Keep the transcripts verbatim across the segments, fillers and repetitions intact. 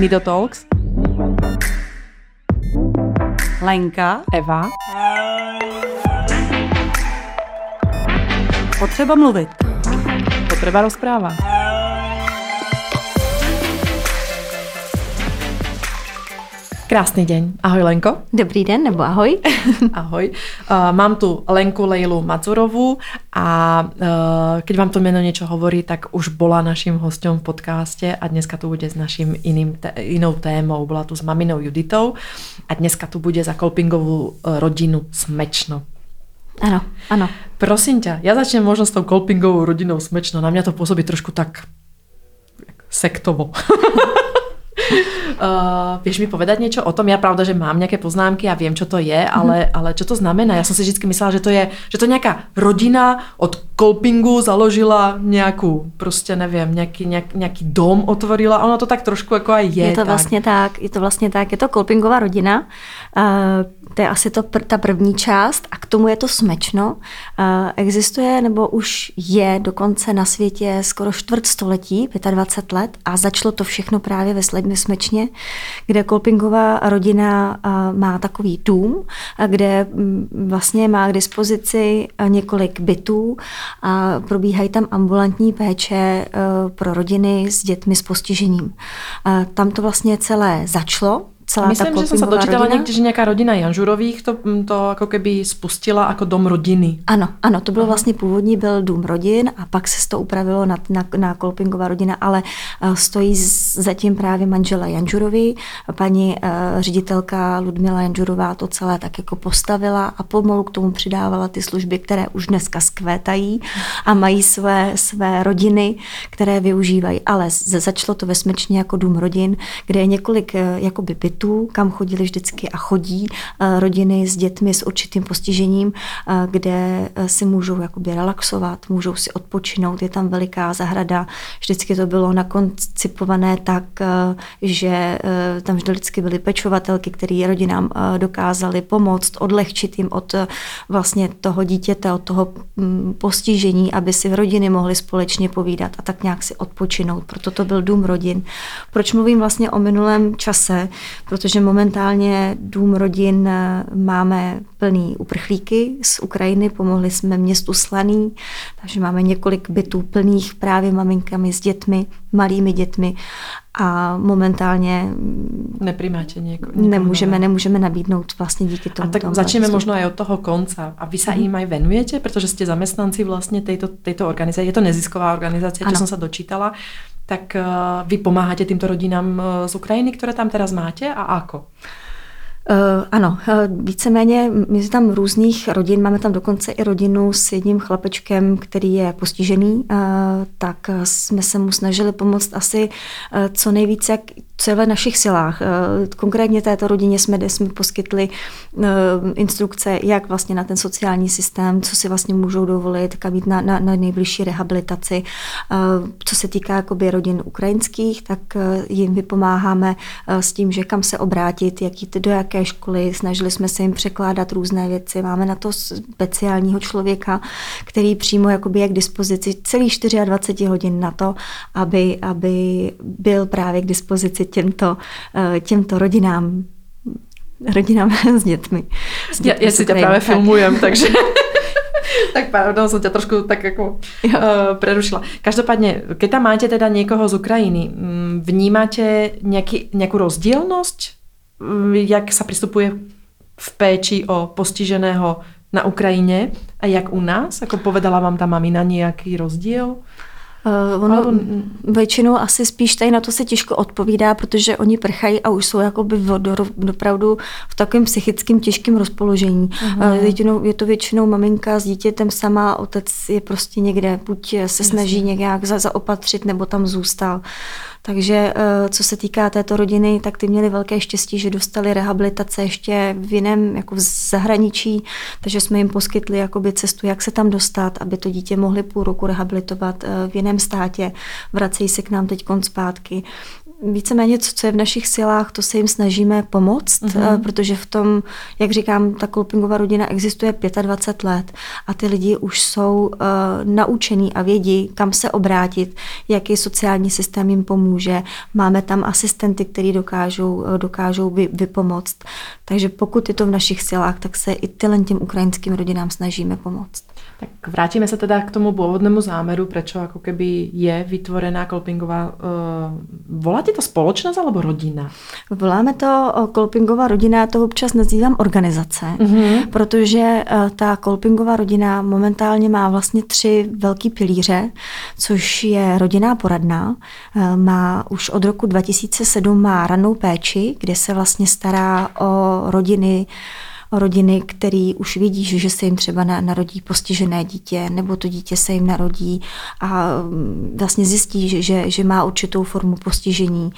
Mido Talks, Lenka, Eva, potřeba mluvit, potřeba rozpráva. Krásný den. Ahoj, Lenko. Dobrý den, nebo ahoj. Ahoj. Uh, mám tu Lenku Lejlu Macurovú a uh, keď vám to meno niečo hovorí, tak už bola naším hosťom v podcaste a dneska tu bude s naším iným te- inou témou. Bola tu s maminou Juditou a dneska tu bude za Kolpingovú rodinu Smečno. Ano, ano. Prosím ťa, ja začnem možno s tou Kolpingovou rodinou Smečno. Na mňa to pôsobí trošku tak sektovo. Uh, víš mi povedat něco o tom? Já pravda, že mám nějaké poznámky, já vím, co to je, mm-hmm. ale, ale co to znamená? Já jsem si vždycky myslela, že to je, že to nějaká rodina od Kolpingu založila nějakou, prostě nevím, nějaký, nějak, nějaký dom otvorila a ono to tak trošku jako je. Je to tak. vlastně tak, je to vlastně tak, je to Kolpingova rodina, uh, to je asi to pr- ta první část a k tomu je to Smečno. Uh, existuje, nebo už je dokonce na světě skoro čtvrt století, dvacet pět let a začalo to všechno právě ve Sledmi Smečně, kde Kolpingová rodina má takový dům, kde vlastně má k dispozici několik bytů a probíhají tam ambulantní péče pro rodiny s dětmi s postižením. Tam to vlastně celé začalo. Myslím, že jsem se dočítala někdy, že nějaká rodina Janžurových to, to jako keby spustila jako dom rodiny. Ano, ano, to byl vlastně původní byl dům rodin a pak se to upravilo na, na, na Kolpingová rodina, ale stojí zatím právě manželé Janžurovi. Paní uh, ředitelka Ludmila Janžurová to celé tak jako postavila a pomalu k tomu přidávala ty služby, které už dneska zkvétají a mají své, své rodiny, které využívají. Ale začalo to ve Smečně jako dům rodin, kde je několik jakoby bytů, kam chodili vždycky a chodí rodiny s dětmi s určitým postižením, kde si můžou jakoby relaxovat, můžou si odpočinout, je tam veliká zahrada. Vždycky to bylo nakoncipované tak, že tam vždycky byly pečovatelky, které rodinám dokázaly pomoct, odlehčit jim od vlastně toho dítěte, od toho postižení, aby si rodiny mohly společně povídat a tak nějak si odpočinout. Proto to byl dům rodin. Proč mluvím vlastně o minulém čase? Protože momentálně dům rodin máme plný uprchlíky z Ukrajiny, pomohli jsme městu Slaný, takže máme několik bytů plných právě maminkami s dětmi, malými dětmi a momentálně neprimáte někoho, někoho nemůžeme, nemůžeme nabídnout vlastně díky tomu. A tak začneme možno aj od toho konca. A vy sa im aj venujete, protože jste zaměstnanci vlastně tejto, tejto organizace, je to nezisková organizace, čo jsem se dočítala. Tak vy pomáháte týmto rodinám z Ukrajiny, které tam teraz máte a ako? Uh, ano, víceméně my tam různých rodin, máme tam dokonce i rodinu s jedním chlapečkem, který je postižený, uh, tak jsme se mu snažili pomoct asi uh, co nejvíce, jak co je v našich silách. Konkrétně této rodině jsme, jsme poskytli instrukce, jak vlastně na ten sociální systém, co si vlastně můžou dovolit, kam jít na, na, na nejbližší rehabilitaci. Co se týká jakoby rodin ukrajinských, tak jim vypomáháme s tím, že kam se obrátit, jak jít do jaké školy, snažili jsme se jim překládat různé věci. Máme na to speciálního člověka, který přímo jakoby je k dispozici celých dvacet čtyři hodin na to, aby, aby byl právě k dispozici těmto, těmto rodinám, rodinám s dětmi. S dětmi já já si tě právě filmujem, takže... Tak pardon, jsem tě trošku tak jako uh, prerušila. Každopádně, keď tam máte teda někoho z Ukrajiny, vnímáte nějaký, nějakou rozdílnost, jak se přistupuje v péči o postiženého na Ukrajině a jak u nás? Jako povedala vám ta mamina nějaký rozdíl? Uh, ono ale... většinou asi spíš tady na to se těžko odpovídá, protože oni prchají a už jsou jakoby opravdu v takovém psychickém těžkém rozpoložení. Uh-huh. Uh, většinou, je to většinou maminka s dítětem sama, otec je prostě někde, buď se snaží nějak za, zaopatřit, nebo tam zůstal. Takže co se týká této rodiny, tak ty měli velké štěstí, že dostali rehabilitace ještě v jiném, jako v zahraničí, takže jsme jim poskytli jakoby cestu, jak se tam dostat, aby to dítě mohli půl roku rehabilitovat v jiném státě. Vracejí se k nám teď zpátky. víceméně, co, co je v našich silách, to se jim snažíme pomoct, mm-hmm. protože v tom, jak říkám, ta Kolpingova rodina existuje dvacet pět let a ty lidi už jsou uh, naučený a vědí, kam se obrátit, jaký sociální systém jim pomůže. Máme tam asistenty, který dokážou, dokážou vy, vypomoct. Takže pokud je to v našich silách, tak se i těm těm ukrajinským rodinám snažíme pomoct. Tak vrátíme se teda k tomu pôvodnému zámeru, prečo ako keby je vytvorená Kolpingová... Uh, voláte to spoločnosť alebo rodina? Voláme to Kolpingová rodina, to občas nazývám organizace, mm-hmm. protože uh, ta Kolpingová rodina momentálně má vlastně tři velký pilíře, což je rodinná poradna, uh, má už od roku dva tisíce sedm má rannou péči, kde se vlastně stará o rodiny, rodiny, který už vidí, že se jim třeba narodí postižené dítě, nebo to dítě se jim narodí a vlastně zjistí, že, že má určitou formu postižení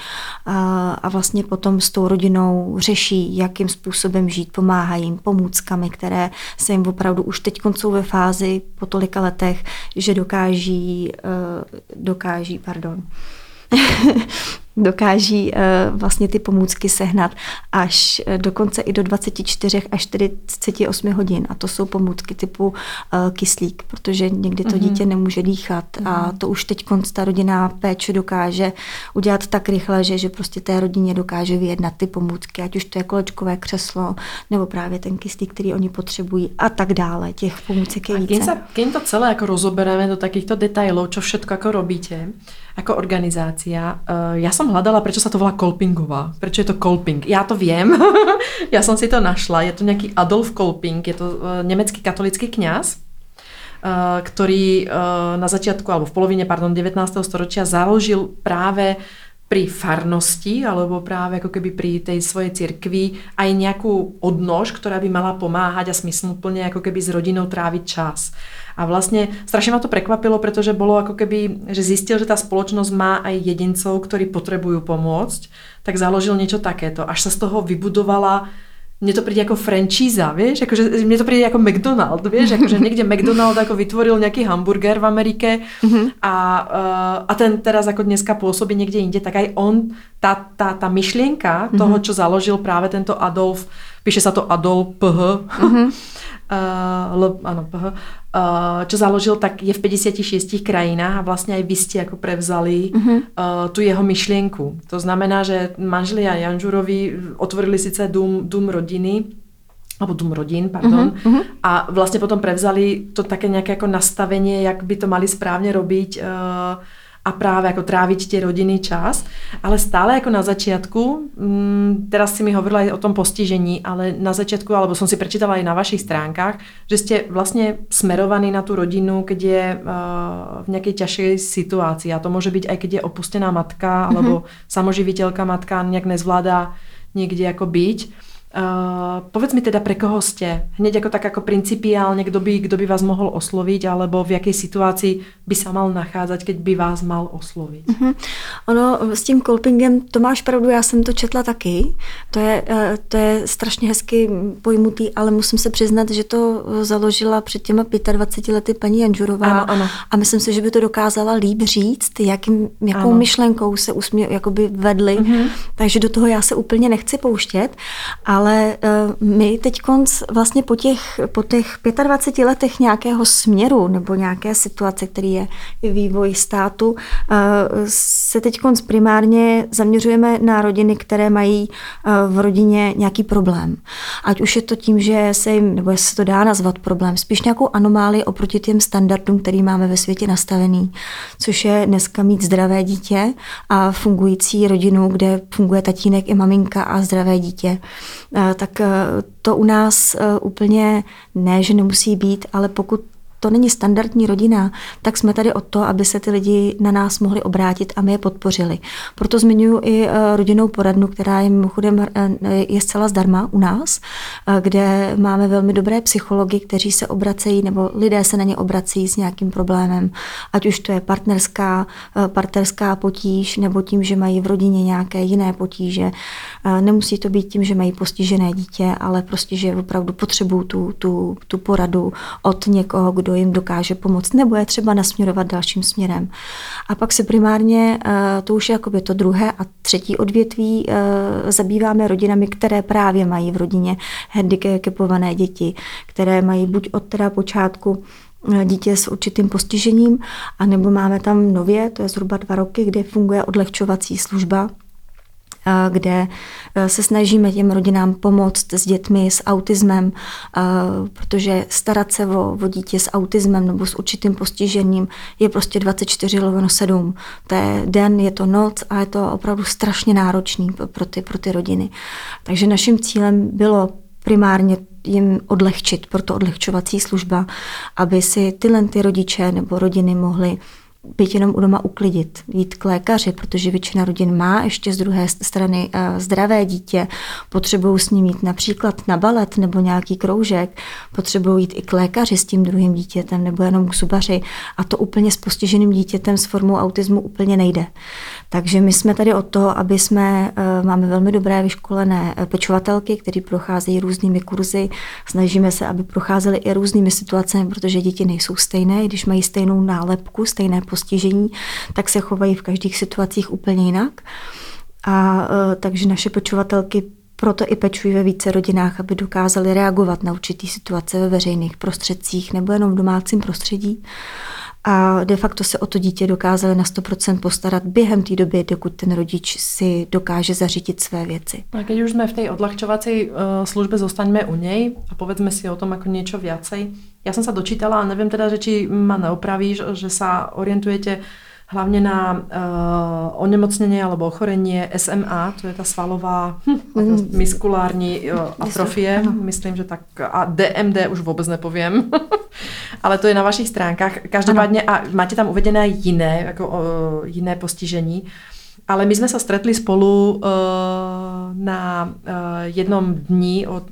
a, a vlastně potom s tou rodinou řeší, jakým způsobem žít, pomáhá jim pomůckami, které se jim opravdu už teď jsou ve fázi po tolika letech, že dokáží, dokáží, pardon, dokáží uh, vlastně ty pomůcky sehnat až dokonce i do dvacet čtyři až čtyřicet osm hodin. A to jsou pomůcky typu uh, kyslík, protože někdy to mm-hmm. dítě nemůže dýchat. Mm-hmm. A to už teď ta rodinná péče dokáže udělat tak rychle, že, že prostě té rodině dokáže vyjednat ty pomůcky, ať už to je kolečkové křeslo, nebo právě ten kyslík, který oni potřebují a tak dále. Těch pomůcek je více. A keď to celé jako rozobereme do takýchto detailů, co všetko jako robíte, jako organizácia, uh, ja som hľadala, prečo sa to volá Kolpingová. Prečo je to Kolping? Ja to viem. Ja som si to našla. Je to nejaký Adolf Kolping, je to nemecký katolický kňaz, ktorý na začiatku, alebo v polovine, pardon, devätnásteho storočia založil práve pri farnosti, alebo práve ako keby pri tej svojej cirkvi aj nejakú odnož, ktorá by mala pomáhať a smysluplne ako keby s rodinou tráviť čas. A vlastně strašně ma to prekvapilo, protože bylo jako keby, že zistil, že ta společnost má aj jedincov, ktorí potrebujú pomôcť, tak založil niečo takéto. Až sa z toho vybudovala, mne to príde jako franchíza, vieš? Akože, mne to príde jako McDonald, vieš? Akože niekde McDonald ako vytvoril nejaký hamburger v Amerike a, a ten teraz ako dneska pôsobí niekde inde, tak aj on, tá, tá, tá myšlienka toho, čo založil práve tento Adolf, píše sa to Adolf pé há, Uh, l, ano, uh, čo založil, tak je v päťdesiatšesť krajinách a vlastně aj vy ste jako prevzali uh-huh. uh, tu jeho myšlienku. To znamená, že manželia Janžurovi otvorili sice dům, dům rodiny, alebo dům rodin, pardon, uh-huh. a vlastně potom prevzali to také nějaké jako nastavenie, jak by to mali správně robiť uh, a právě jako trávit tie rodinný čas, ale stále jako na začiatku, mm, teraz si mi hovorila aj o tom postižení, ale na začiatku, alebo som si prečítala aj na vašich stránkách, že ste vlastně smerovaní na tu rodinu, keď je uh, v nějaké ťažšej situácii a to může být aj keď je opustená matka, mm-hmm. alebo samoživitelka matka nějak nezvládá niekde jako byť. Uh, povedz mi teda, pre koho ste? Hneď ako tak ako principiálne, kdo by, kdo by vás mohol osloviť, alebo v jakej situácii by sa mal nacházať, keď by vás mal osloviť? Uh-huh. Ono s tím Kolpingem, to máš pravdu, já jsem to četla taky. To je, to je strašně hezky pojmutý, ale musím se přiznat, že to založila před těma dvaceti pěti lety paní Janžurová. Ano, ano. A myslím si, že by to dokázala líp říct, jakým, jakou ano. myšlenkou se usmě, jakoby vedli. Uh-huh. Takže do toho já se úplně nechci pouštět, ale Ale my teďkonc vlastně po těch, po těch dvaceti pěti letech nějakého směru nebo nějaké situace, který je vývoj státu, se teďkonc primárně zaměřujeme na rodiny, které mají v rodině nějaký problém. Ať už je to tím, že se jim, nebo se to dá nazvat problém, spíš nějakou anomálii oproti těm standardům, který máme ve světě nastavený, což je dneska mít zdravé dítě a fungující rodinu, kde funguje tatínek i maminka a zdravé dítě. Tak to u nás úplně ne, že nemusí být, ale pokud to není standardní rodina, tak jsme tady o to, aby se ty lidi na nás mohli obrátit a my je podpořili. Proto zmiňuji i rodinnou poradnu, která je mimochodem je zcela zdarma u nás, kde máme velmi dobré psychology, kteří se obracejí, nebo lidé se na ně obrací s nějakým problémem, ať už to je partnerská, partnerská potíž, nebo tím, že mají v rodině nějaké jiné potíže. Nemusí to být tím, že mají postižené dítě, ale prostě, že opravdu potřebují tu, tu, tu poradu od někoho, kdo kdo jim dokáže pomoct, nebo je třeba nasměrovat dalším směrem. A pak se primárně, to už je jakoby to druhé a třetí odvětví, zabýváme rodinami, které právě mají v rodině handicapované děti, které mají buď od teda počátku dítě s určitým postižením, anebo máme tam nově, to je zhruba dva roky, kde funguje odlehčovací služba, kde se snažíme těm rodinám pomoct s dětmi s autismem, protože starat se o, o dítě s autismem nebo s určitým postižením je prostě dvacet čtyři lomeno sedm. To je den, je to noc a je to opravdu strašně náročný pro ty, pro ty rodiny. Takže naším cílem bylo primárně jim odlehčit, proto odlehčovací služba, aby si tyhle ty rodiče nebo rodiny mohly být jenom u doma uklidit, jít k lékaři, protože většina rodin má ještě z druhé strany zdravé dítě, potřebují s ním jít například na balet nebo nějaký kroužek, potřebují jít i k lékaři s tím druhým dítětem nebo jenom k zubaři a to úplně s postiženým dítětem s formou autismu úplně nejde. Takže my jsme tady od toho, aby jsme, máme velmi dobré vyškolené pečovatelky, které procházejí různými kurzy, snažíme se, aby procházely i různými situacemi, protože děti nejsou stejné, když mají stejnou nálepku, stejné postižení, tak se chovají v každých situacích úplně jinak. A takže naše pečovatelky proto i pečují ve více rodinách, aby dokázaly reagovat na určitý situace ve veřejných prostředcích nebo jenom v domácím prostředí. A de facto se o to dítě dokázali na sto procent postarat během té doby, dokud ten rodič si dokáže zařídit své věci. A keď už jsme v té odlahčovací službe, zostaňme u něj a povedzme si o tom jako něco viacej. Já jsem se dočítala a nevím teda, že či ma neopravíš, že se orientujete hlavně na uh, onemocnění alebo ochorenie S M A, to je ta svalová hm, muskulární uh, atrofie, myslím, že tak a D M D už vůbec nepovím, ale to je na vašich stránkách. Každopádně a máte tam uvedené jiné, jako uh, jiné postižení, ale my jsme se stretli spolu uh, na uh, jednom dni od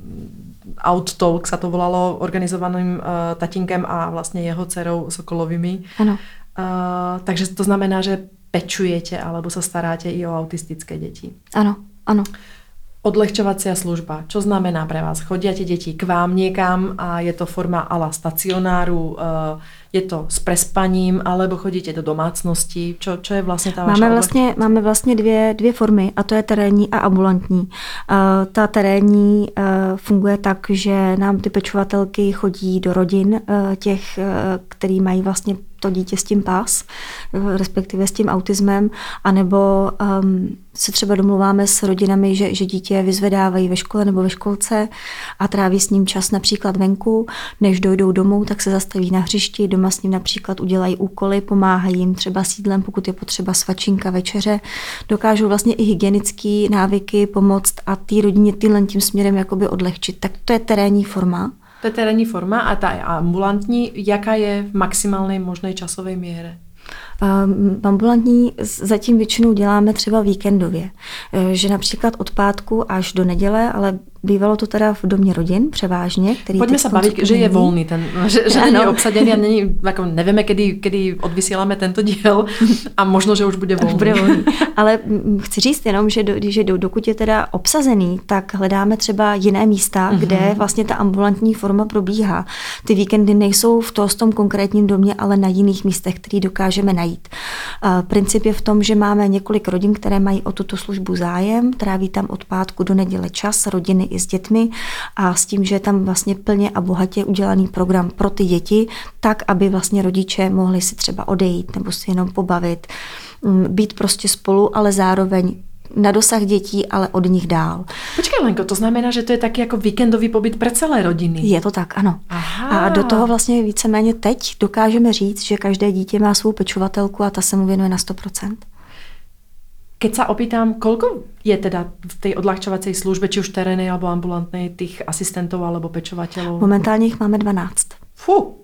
Outtalk se to volalo, organizovaným uh, tatínkem a vlastně jeho dcerou Sokolovými. Ano. Uh, takže to znamená, že pečujete alebo se staráte i o autistické děti. Ano, ano. Odlehčovací služba. Čo znamená pre vás? Chodíte děti k vám někam a je to forma ala stacionáru, uh, je to s prespaním, alebo chodíte do domácnosti? Čo, čo je vlastně ta vaše máme vlastně, máme vlastně dvě, dvě formy a to je terénní a ambulantní. Uh, ta terénní uh, funguje tak, že nám ty pečovatelky chodí do rodin uh, těch, uh, který mají vlastně to dítě s tím pás, respektive s tím autismem, anebo um, se třeba domluváme s rodinami, že, že dítě vyzvedávají ve škole nebo ve školce a tráví s ním čas například venku, než dojdou domů, tak se zastaví na hřišti, doma s ním například udělají úkoly, pomáhají jim třeba s jídlem, pokud je potřeba svačinka, večeře, dokážou vlastně i hygienické návyky pomoct a té rodině tímhle tím směrem jakoby odlehčit. Tak to je terénní forma. To je terénní forma a ta ambulantní, jaká je v maximální možné časové míře? Um, ambulantní zatím většinou děláme třeba víkendově, že například od pátku až do neděle, ale bývalo to teda v domě rodin převážně. Který pojďme se bavit, že není. Je volný, ten, že, že není obsaděný a není, jako nevíme, kdy, kdy odvysíláme tento díl a možno, že už bude volný. Bude volný. Ale chci říct jenom, že, do, že do, dokud je teda obsazený, tak hledáme třeba jiné místa, mm-hmm. kde vlastně ta ambulantní forma probíhá. Ty víkendy nejsou v, to, v tom konkrétním domě, ale na jiných místech, které dokážeme najít. A princip je v tom, že máme několik rodin, které mají o tuto službu zájem, tráví tam od pátku do neděle čas rodiny i s dětmi a s tím, že je tam vlastně plně a bohatě udělaný program pro ty děti, tak, aby vlastně rodiče mohli si třeba odejít nebo si jenom pobavit, být prostě spolu, ale zároveň na dosah dětí, ale od nich dál. Počkej, Lenko, to znamená, že to je taky jako víkendový pobyt pro celé rodiny. Je to tak, ano. Aha. A do toho vlastně víceméně teď dokážeme říct, že každé dítě má svou pečovatelku a ta se mu věnuje na sto procent. Keď sa opýtam, koľko je teda v tej odľahčovacej službe, či už terénnej alebo ambulantnej, tých asistentov alebo pečovateľov? Momentálne ich máme dvanáct. Fú.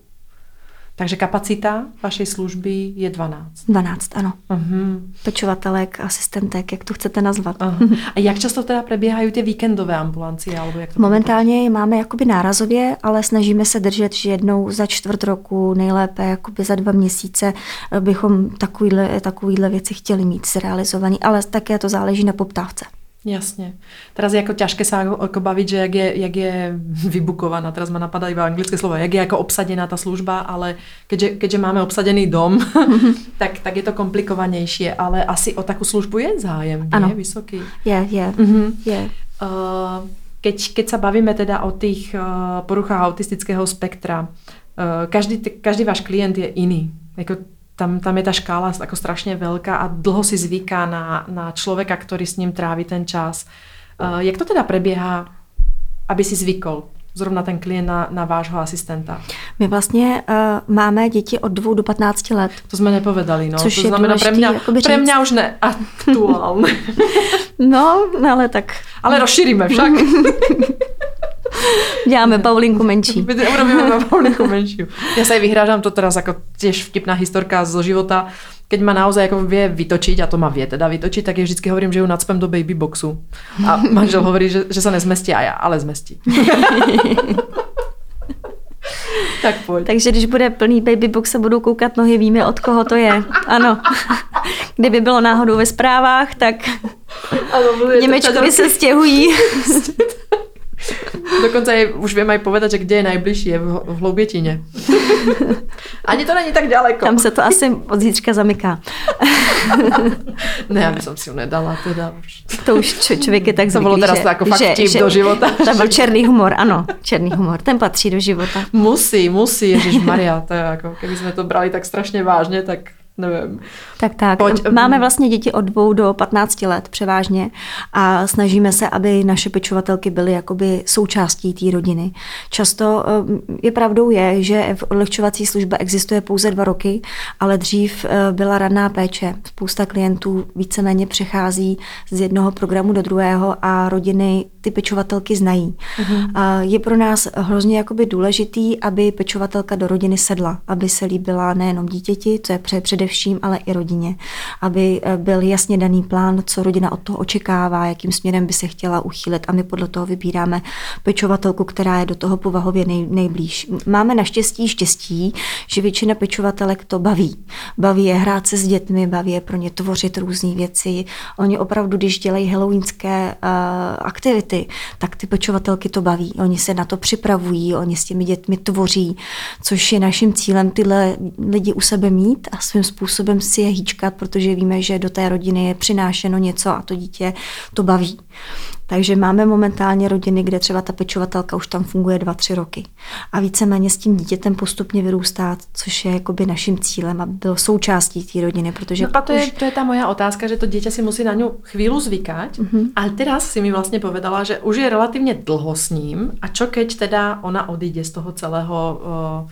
Takže kapacita vašej služby je dvanáct. dvanáct, ano. Uh-huh. Pečovatelek, asistentek, jak to chcete nazvat. Uh-huh. A jak často teda probíhají ty víkendové ambulancie? Alebo jak to momentálně je máme jakoby nárazově, ale snažíme se držet, že jednou za čtvrt roku, nejlépe jakoby za dva měsíce bychom takovýhle, takovýhle věci chtěli mít zrealizovaný, ale také to záleží na poptávce. Jasne. Teraz je ako ťažké sa ako baviť, že jak je, jak je vybukovaná, teraz ma napadá iba anglické slovo, jak je ako obsadená tá služba, ale keďže, keďže máme obsadený dom, tak, tak je to komplikovanejšie, ale asi o takú službu je zájem, ano. Nie? Vysoký. Je, je. Keď sa bavíme teda o tých uh, poruchách autistického spektra, uh, každý, každý váš klient je iný. Jako Tam, tam je ta škála jako strašně velká a dlho si zvyká na, na člověka, který s ním tráví ten čas. Uh, jak to teda preběhá, aby si zvykol zrovna ten klient na, na vášho asistenta? My vlastně uh, máme děti od dvou do patnácti let. To jsme nepovedali, no. Což to je znamená důležitý, pre mě už neaktuálně. No, ale tak. Ale rozšíříme však. Děláme Paulinku menší. My urobíme Paulinku menší. Já se vyhrážám to teraz jako těž vtipná historka z života. Keď ma naozaj jako vie vytočiť, a to ma vie teda vytočiť, tak je vždycky hovorím, že ju nacpem do baby boxu. A manžel hovorí, že, že se nezmestí a já, ale zmestí. Tak pojď. Takže když bude plný baby box a budou koukat nohy, víme od koho to je. Ano. Kdyby bylo náhodou ve zprávách, tak Němečkovi se stěhují. Dokonce je, už vím aj povedat, že kde je nejbližší, je v Hloubětíně. Ani to není tak daleko. Tam se to asi od zítřka zamyká. Ne, já jsem si ho nedala teda už. To už č- člověk je tak zvyklý, to bylo teda jako fakt tip do života. To byl černý humor, ano, černý humor, ten patří do života. Musí, musí, ježišmarja, to je jako, keby jsme to brali tak strašně vážně, tak... Nevím. Tak, tak. Pojď. Máme vlastně děti od dvou do patnácti let převážně a snažíme se, aby naše pečovatelky byly jakoby součástí té rodiny. Často je pravdou je, že v odlehčovací služba existuje pouze dva roky, ale dřív byla ranná péče. Spousta klientů víceméně přechází z jednoho programu do druhého a rodiny ty pečovatelky znají. Uhum. Je pro nás hrozně jakoby důležitý, aby pečovatelka do rodiny sedla, aby se líbila nejenom dítěti, co je především vším, ale i rodině, aby byl jasně daný plán, co rodina od toho očekává, jakým směrem by se chtěla uchýlit a my podle toho vybíráme pečovatelku, která je do toho povahově nej, nejblíž. Máme naštěstí štěstí, že většina pečovatelek to baví. Baví je hrát se s dětmi, baví je pro ně tvořit různé věci. Oni opravdu, když dělají halloweenské uh, aktivity, tak ty pečovatelky to baví. Oni se na to připravují, oni s těmi dětmi tvoří, což je naším cílem tyhle lidi u sebe mít a svým způsobem si je hýčkat, protože víme, že do té rodiny je přinášeno něco a to dítě to baví. Takže máme momentálně rodiny, kde třeba ta pečovatelka už tam funguje dva, tři roky. A víceméně s tím dítětem postupně vyrůstá, což je jakoby naším cílem, aby bylo součástí té rodiny. Protože no a to, už... je, to je ta moja otázka, že to dítě si musí na ňu chvíli zvykať, mm-hmm. ale teraz si mi vlastně povedala, že už je relativně dlho s ním a čo keď teda ona odjde z toho celého... Uh...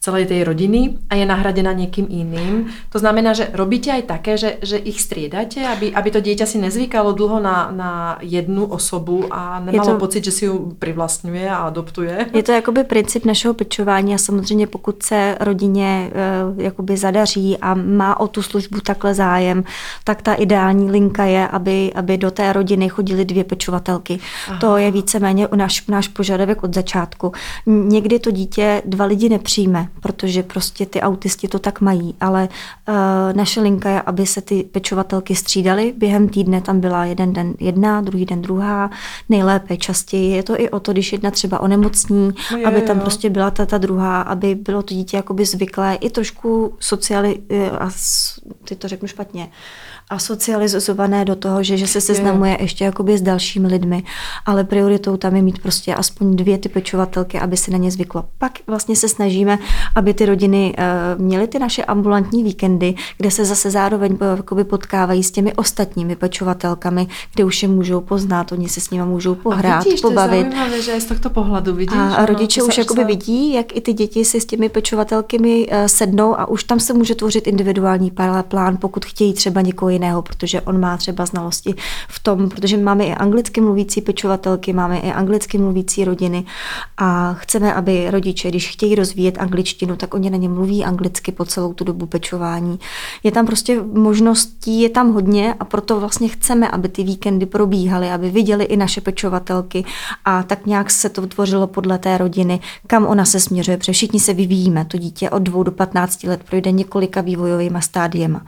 celé tej rodiny a je nahradená někým jiným. To znamená, že robíte aj také, že, že ich střídáte, aby, aby to dítě si nezvykalo dlho na, na jednu osobu a nemalo to, pocit, že si ju přivlastňuje a adoptuje. Je to jakoby princip našeho pečování a samozřejmě pokud se rodině jakoby zadaří a má o tu službu takhle zájem, tak ta ideální linka je, aby, aby do té rodiny chodily dvě pečovatelky. Aha. To je víceméně náš, náš požadavek od začátku. Někdy to dítě dva lidi nepřijme, protože prostě ty autisti to tak mají, ale uh, naše linka je, aby se ty pečovatelky střídaly. Během týdne tam byla jeden den jedna, druhý den druhá, nejlépe častěji. Je to i o to, když jedna třeba onemocní, je, aby tam jo. prostě byla ta, ta druhá, aby bylo to dítě jakoby zvyklé i trošku sociali... A ty to řeknu špatně. A socializované do toho, že, že se seznamuje ještě jakoby s dalšími lidmi, ale prioritou tam je mít prostě aspoň dvě ty pečovatelky, aby se na ně zvyklo. Pak vlastně se snažíme, aby ty rodiny uh, měly ty naše ambulantní víkendy, kde se zase zároveň jakoby potkávají s těmi ostatními pečovatelkami, kde už je můžou poznat, oni se s nimi můžou pohrát, a vidíš, pobavit. To je zajímavé, že z tohto pohledu vidíš. A rodiče no, už jakoby vidí, jak i ty děti se s těmi pečovatelkami uh, sednou a už tam se může tvořit individuální plán, pokud chtějí třeba někoho jiného, protože on má třeba znalosti v tom, protože máme i anglicky mluvící pečovatelky, máme i anglicky mluvící rodiny a chceme, aby rodiče, když chtějí rozvíjet angličtinu, tak oni na ně mluví anglicky po celou tu dobu pečování. Je tam prostě možností, je tam hodně a proto vlastně chceme, aby ty víkendy probíhaly, aby viděli i naše pečovatelky a tak nějak se to tvořilo podle té rodiny, kam ona se směřuje, protože všichni se vyvíjíme, to dítě od dvou do patnácti let projde několika vývojovými stádiema.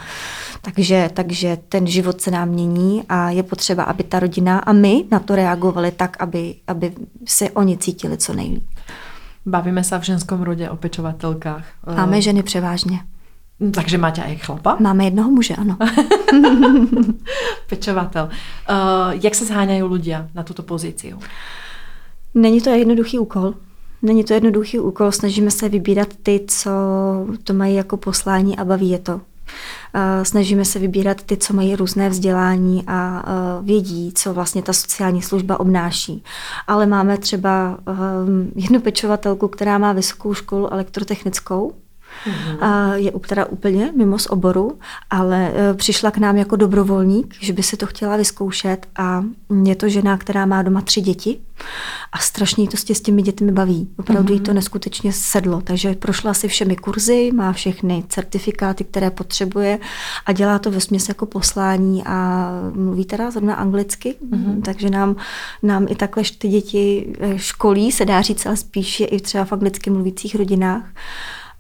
Takže, takže že ten život se nám mění a je potřeba, aby ta rodina a my na to reagovali tak, aby, aby se oni cítili co nejlíp. Bavíme se v ženském rodě o pečovatelkách. Máme ženy převážně. Takže máte i chlapa? Máme jednoho muže, ano. Pečovatel. Uh, jak se zháňají ľudia na tuto pozici? Není to jednoduchý úkol. Není to jednoduchý úkol. Snažíme se vybírat ty, co to mají jako poslání a baví je to. Snažíme se vybírat ty, co mají různé vzdělání a vědí, co vlastně ta sociální služba obnáší. Ale máme třeba jednu pečovatelku, která má vysokou školu elektrotechnickou, mm-hmm. je teda úplně mimo z oboru, ale přišla k nám jako dobrovolník, že by si to chtěla vyzkoušet, a je to žena, která má doma tři děti a strašně to s těmi dětmi baví. Opravdu mm-hmm. jí to neskutečně sedlo, takže prošla si všemi kurzy, má všechny certifikáty, které potřebuje, a dělá to vesměs jako poslání a mluví teda zrovna anglicky, mm-hmm. takže nám, nám i takhle ty děti školí, se dá říct, ale spíš je i třeba v anglicky mluvících rodinách.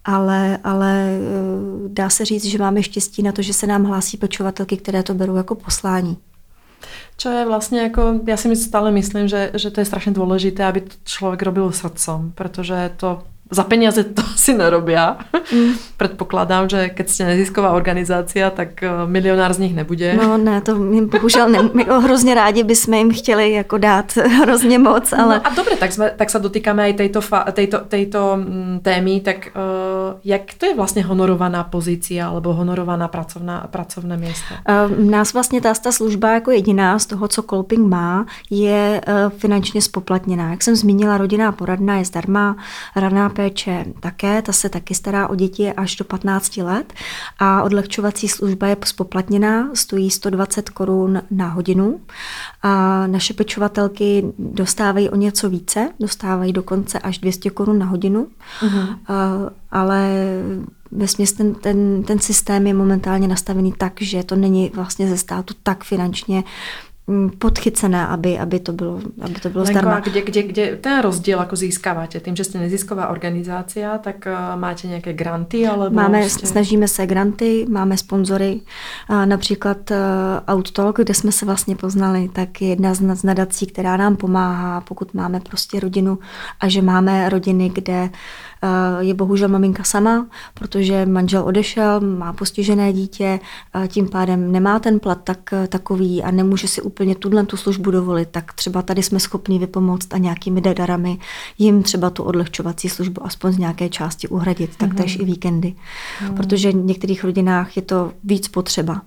Ale, ale dá se říct, že máme štěstí na to, že se nám hlásí pečovatelky, které to berou jako poslání. Čo je vlastně jako, já si stále myslím, že, že to je strašně důležité, aby to člověk robil srdcom, protože to za peníze to si nerobí. Mm. Předpokládám, že keď jste nezisková organizácia, tak milionár z nich nebude. No ne, to jim bohužel ne, my hrozně rádi bychom jim chtěli jako dát hrozně moc, ale... No a dobře, tak, tak se dotýkáme i tejto, tejto, tejto témy, tak uh, jak to je vlastně honorovaná pozícia alebo honorovaná pracovná, pracovné místo? Uh, nás vlastně ta, ta služba jako jediná z toho, co Kolping má, je uh, finančně spoplatněná. Jak jsem zmínila, rodinná poradna je zdarma, raná péče také, ta se taky stará o děti až do patnácti let, a odlehčovací služba je spoplatněná, stojí sto dvacet korun na hodinu, a naše pečovatelky dostávají o něco více, dostávají dokonce až dvě stě korun na hodinu, uh-huh. a, ale vesměs ten, ten, ten systém je momentálně nastavený tak, že to není vlastně ze státu tak finančně podchycené, aby, aby to bylo, aby to bylo Lenko, zdarma. A kde, kde, kde ten rozdíl jako získáváte? Tím, že jste nezisková organizace, tak máte nějaké granty? Alebo máme, ještě... Snažíme se granty, máme sponzory, například Outtalk, kde jsme se vlastně poznali, tak je jedna z nadací, která nám pomáhá, pokud máme prostě rodinu, a že máme rodiny, kde je bohužel maminka sama, protože manžel odešel, má postižené dítě, tím pádem nemá ten plat tak, takový a nemůže si úplně tuhle tu službu dovolit, tak třeba tady jsme schopni vypomoct a nějakými darami jim třeba tu odlehčovací službu aspoň z nějaké části uhradit, tak též mm. i víkendy, mm. protože v některých rodinách je to víc potřeba.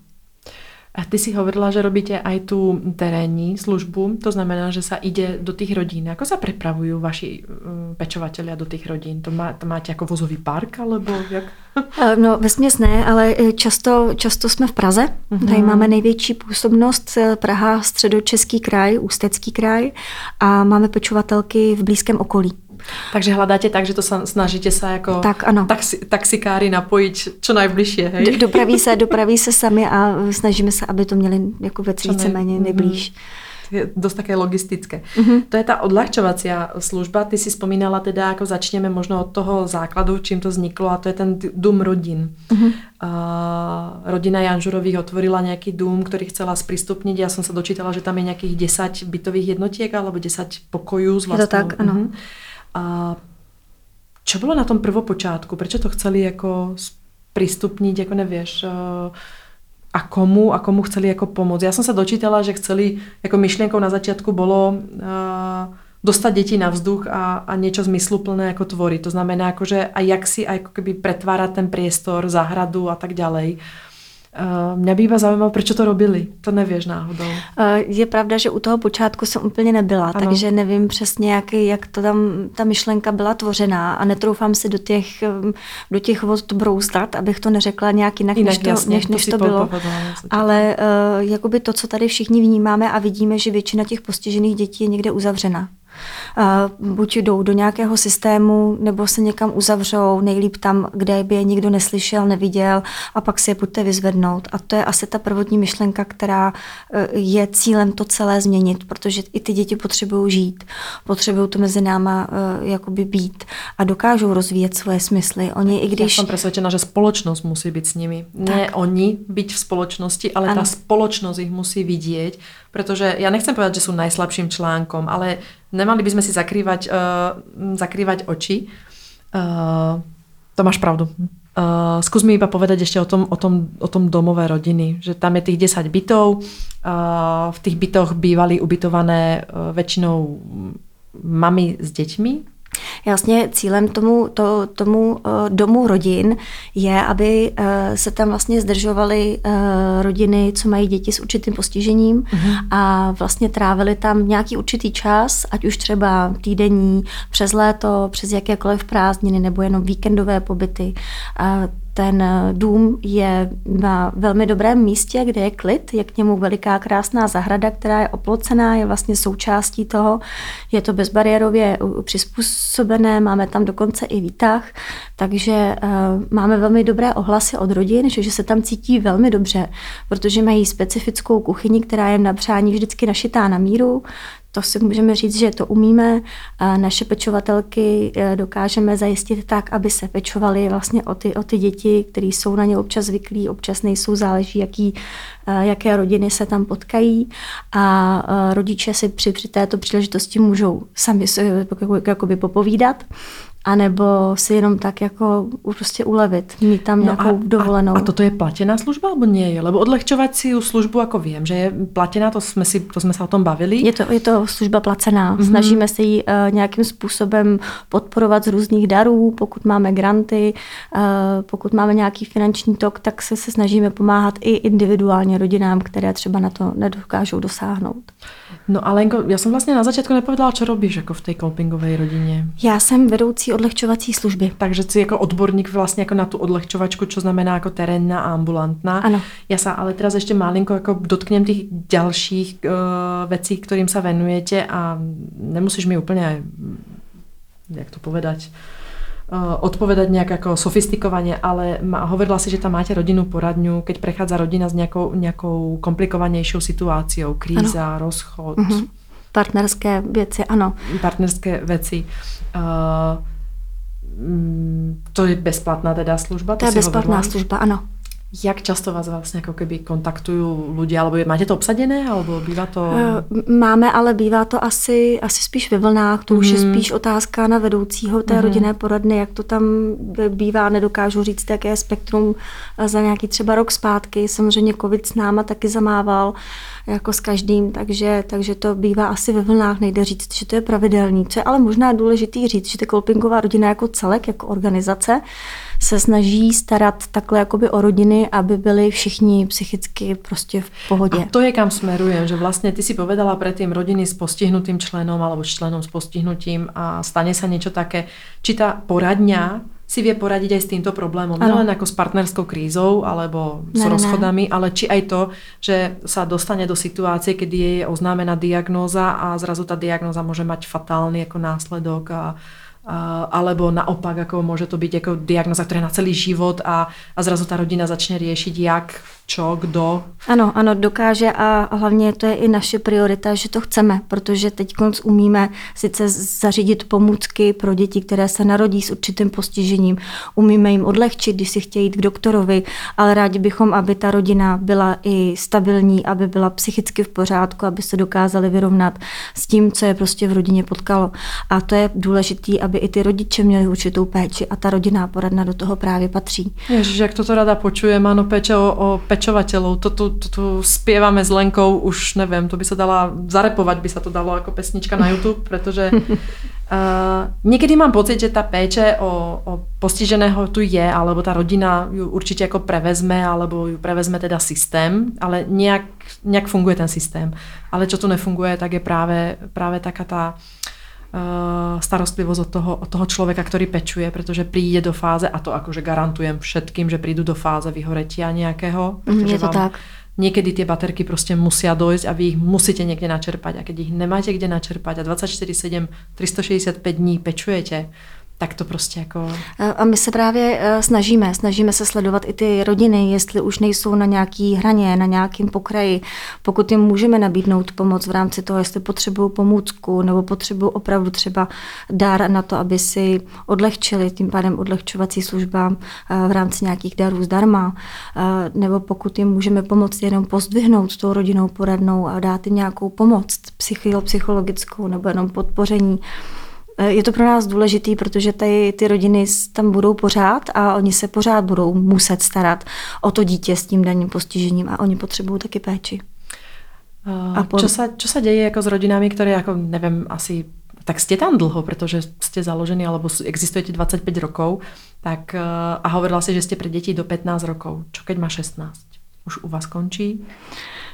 A ty si hovorila, že robíte aj tu terénní službu, to znamená, že sa ide do tých rodín. Ako sa prepravujú vaši pečovatelia do tých rodín? To, má, to máte jako vozový park, alebo jak? No vesměs ne, ale často, často jsme v Praze. Mm-hmm. Tady máme největší působnost Praha, Středočeský kraj, Ústecký kraj, a máme pečovatelky v blízkém okolí. Takže hľadáte tak, že to sa, snažíte sa jako tak, taxi, taxikáry napojit čo najbližšie, hej? Do, dopraví se, dopraví se sami a snažíme se, aby to měli jako ve tříce méně nejblíž. Je dost také logistické. Mm-hmm. To je ta odlehčovací služba. Ty si vzpomínala teda, jako začněme možno od toho základu, čím to vzniklo, a to je ten dům rodin. Mm-hmm. Uh, rodina Janžurových otvorila nějaký dům, který chcela zpřístupnit. Já jsem se dočítala, že tam je nějakých deset bytových jednotiek alebo deset pokojů z vlastnou. Je to tak, ano. Mm-hmm. A čo bylo na tom prvopočátku? Proč to chceli jako zpřístupnit, jako nevíš, a komu a komu chceli jako pomoct? Já jsem se dočítala, že chceli, jako myšlenkou na začátku bylo dostat děti na vzduch a, a něco zmysluplné jako tvory. To znamená, jakože a jak si a jako keby pretvárat ten priestor, zahradu a tak ďalej. Uh, mě by iba zajímalo, proč to robili. To nevíš náhodou. Uh, je pravda, že u toho počátku jsem úplně nebyla, ano. Takže nevím přesně, jak, jak to tam, ta myšlenka byla tvořená, a netroufám si do těch, do těch vod brouzdat, abych to neřekla nějak jinak, jinak než to, jasně, než, než to, to bylo. Ale uh, jakoby to, co tady všichni vnímáme a vidíme, že většina těch postižených dětí je někde uzavřena. Buď jdou do nějakého systému, nebo se někam uzavřou, nejlíp tam, kde by je nikdo neslyšel, neviděl, a pak si je pojďte vyzvednout. A to je asi ta prvotní myšlenka, která je cílem to celé změnit, protože i ty děti potřebují žít, potřebují to mezi náma jakoby být a dokážou rozvíjet svoje smysly. Oni, i když... Já jsem přesvědčena, že společnost musí být s nimi. Tak. Ne oni být v společnosti, ale ano. Ta společnost jich musí vidět, protože já nechcem povedať, že sú najslabším článkom, ale nemali by sme si zakrývať, uh, zakrývať oči. Uh, to máš pravdu. Uh, skús mi iba povedať ešte o tom, o tom, o tom domové rodiny, že tam je tých desať bytov, uh, v tých bytoch bývali ubytované uh, väčšinou mami s deťmi. Jasně, cílem tomu, to, tomu domu rodin je, aby se tam vlastně zdržovaly rodiny, co mají děti s určitým postižením, uh-huh. a vlastně trávili tam nějaký určitý čas, ať už třeba týdenní, přes léto, přes jakékoliv prázdniny nebo jenom víkendové pobyty. Ten dům je na velmi dobrém místě, kde je klid, je k němu veliká krásná zahrada, která je oplocená, je vlastně součástí toho, je to bezbariérově přizpůsobené, máme tam dokonce i výtah, takže uh, máme velmi dobré ohlasy od rodin, že, že se tam cítí velmi dobře, protože mají specifickou kuchyni, která je na přání vždycky našitá na míru. To si můžeme říct, že to umíme. Naše pečovatelky dokážeme zajistit tak, aby se pečovaly vlastně o ty, o ty děti, které jsou na ně občas zvyklí, občas nejsou, záleží, jaký, jaké rodiny se tam potkají. A rodiče si při, při této příležitosti můžou sami jakoby popovídat, anebo si jenom tak jako prostě ulevit, mít tam nějakou no a, dovolenou. A, a toto je platená služba, nebo nie je? Lebo odlehčovat si službu, jako vím, že je platená, to jsme, si, to jsme se o tom bavili. Je to, je to služba placená. Mm-hmm. Snažíme se ji uh, nějakým způsobem podporovat z různých darů, pokud máme granty, uh, pokud máme nějaký finanční tok, tak se, se snažíme pomáhat i individuálně rodinám, které třeba na to nedokážou dosáhnout. No a Lenko, já jsem vlastně na začátku nepovedala, co robíš jako v té Kolpingové rodině. Já jsem vedoucí odlehčovací služby. Takže jsi jako odborník vlastně jako na tu odlehčovačku, čo znamená jako terénna a ambulantná. Ano. Já sa ale teraz ještě malinko jako dotknem těch dalších uh, věcí, kterým se venujete, a nemusíš mi úplně, jak to povedať, uh, odpovedať nějak jako sofistikovaně, ale ma, hovorila si, že tam máte rodinu poradňu, keď prechádza rodina s nějakou, nějakou komplikovanějšou situáciou, kríza, ano. rozchod. Uh-huh. Partnerské věci, ano. Partnerské věci. Uh, To je bezplatná teda služba? To je bezplatná služba, ano. Jak často vás vlastně jako keby kontaktují lidi, alebo máte to obsadené, alebo bývá to... Máme, ale bývá to asi, asi spíš ve vlnách, to mm. už je spíš otázka na vedoucího té mm. rodinné poradny, jak to tam bývá, nedokážu říct, jaké je spektrum za nějaký třeba rok zpátky, samozřejmě covid s náma taky zamával, jako s každým, takže, takže to bývá asi ve vlnách, nejde říct, že to je pravidelný, co je ale možná důležitý říct, že ta Kolpingová rodina jako celek, jako organizace, se snaží starat takhle jakoby o rodiny, aby byli všichni psychicky prostě v pohodě. A to je, kam smerujem, že vlastně ty si povedala predtým rodiny s postihnutým členom alebo s členom s postihnutím a stane se něco také, či ta poradňa si vie poradiť aj s týmto problémom, nielen ako s partnerskou krízou alebo s ne, rozchodami, ne. ale či aj to, že sa dostane do situácie, kedy je oznámená diagnóza a zrazu tá diagnóza môže mať fatálny ako následok a Uh, alebo naopak, jako může to být jako diagnoza, která je na celý život a, a zrazu ta rodina začne řešit, jak, čo, kdo. Ano, ano, dokáže a hlavně to je i naše priorita, že to chceme, protože teď umíme sice zařídit pomůcky pro děti, které se narodí s určitým postižením, umíme jim odlehčit, když si chtějí jít k doktorovi, ale rádi bychom, aby ta rodina byla i stabilní, aby byla psychicky v pořádku, aby se dokázali vyrovnat s tím, co je prostě v rodině potkalo. A to je důležitý, aby i ty rodiče měli určitou péči a ta rodinná poradna do toho právě patří. Ježiš, jak toto rada počujem, ano, péče o, o pečovatelů, to tu, tu, tu zpěváme s Lenkou, už nevím, to by se dala zarepovat, by se to dalo jako pesnička na YouTube, protože uh, někdy mám pocit, že ta péče o, o postiženého tu je, alebo ta rodina ju určitě jako prevezme, alebo ju prevezme teda systém, ale nějak, nějak funguje ten systém. Ale čo tu nefunguje, tak je právě, právě taká ta starostlivost od toho, od toho člověka, který pečuje, protože přijde do fáze, a to akože garantujem všetkým, že prídu do fáze vyhoretia nějakého, protože je to vám tak. Niekedy tie baterky proste musia dojsť a vy ich musíte niekde načerpať. A keď ich nemáte kde načerpať a dvacet čtyři sedm, tři sta šedesát pět dní pečujete, tak to prostě jako... A my se právě snažíme, snažíme se sledovat i ty rodiny, jestli už nejsou na nějaký hraně, na nějakém pokraji. Pokud jim můžeme nabídnout pomoc v rámci toho, jestli potřebují pomůcku nebo potřebují opravdu třeba dar na to, aby si odlehčili, tím pádem odlehčovací službám v rámci nějakých darů zdarma, nebo pokud jim můžeme pomoct jenom pozdvihnout tou rodinnou poradnou a dát jim nějakou pomoc psychologickou nebo jenom podpoření. Je to pro nás důležitý, protože tady ty rodiny tam budou pořád a oni se pořád budou muset starat o to dítě s tím daným postižením a oni potřebují taky péči. Uh, a po... čo, sa, čo sa deje jako s rodinami, které jako nevím, asi tak jste tam dlho, protože jste založeni alebo existujete dvacet pět rokov, tak a hovorila si, že jste pre děti do patnáct rokov. Čo keď má šestnáct? Už u vás končí?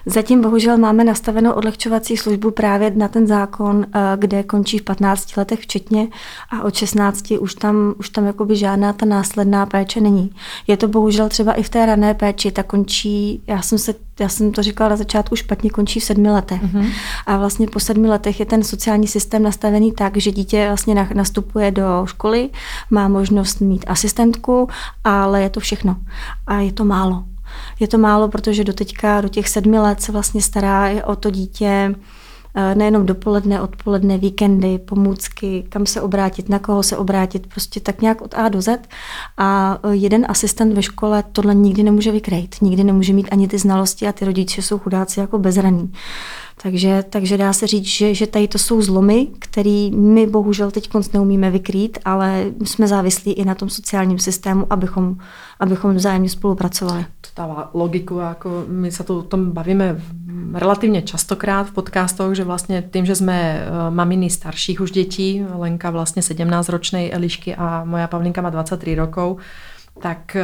Zatím bohužel máme nastavenou odlehčovací službu právě na ten zákon, kde končí v patnácti letech včetně a od šestnácti už tam, už tam jakoby žádná ta následná péče není. Je to bohužel třeba i v té rané péči, ta končí, já jsem, se, já jsem to říkala na začátku, špatně končí v sedmi letech. Mm-hmm. A vlastně po sedmi letech je ten sociální systém nastavený tak, že dítě vlastně nastupuje do školy, má možnost mít asistentku, ale je to všechno. A je to málo. Je to málo, protože do teďka, do těch sedmi let se vlastně stará o to dítě nejenom dopoledne, odpoledne, víkendy, pomůcky, kam se obrátit, na koho se obrátit, prostě tak nějak od A do Z. A jeden asistent ve škole tohle nikdy nemůže vykrejt, nikdy nemůže mít ani ty znalosti a ty rodiče jsou chudáci jako bezraní. Takže, takže dá se říct, že, že tady to jsou zlomy, které my bohužel teď neumíme vykrýt, ale jsme závislí i na tom sociálním systému, abychom, abychom vzájemně spolupracovali. To dává logiku, jako my se to o tom bavíme relativně častokrát v podcastoch, že vlastně tím, že jsme maminy starších už dětí, Lenka vlastně sedmnáctiročnej Elišky a moja Pavlinka má dvacet tři rokov, tak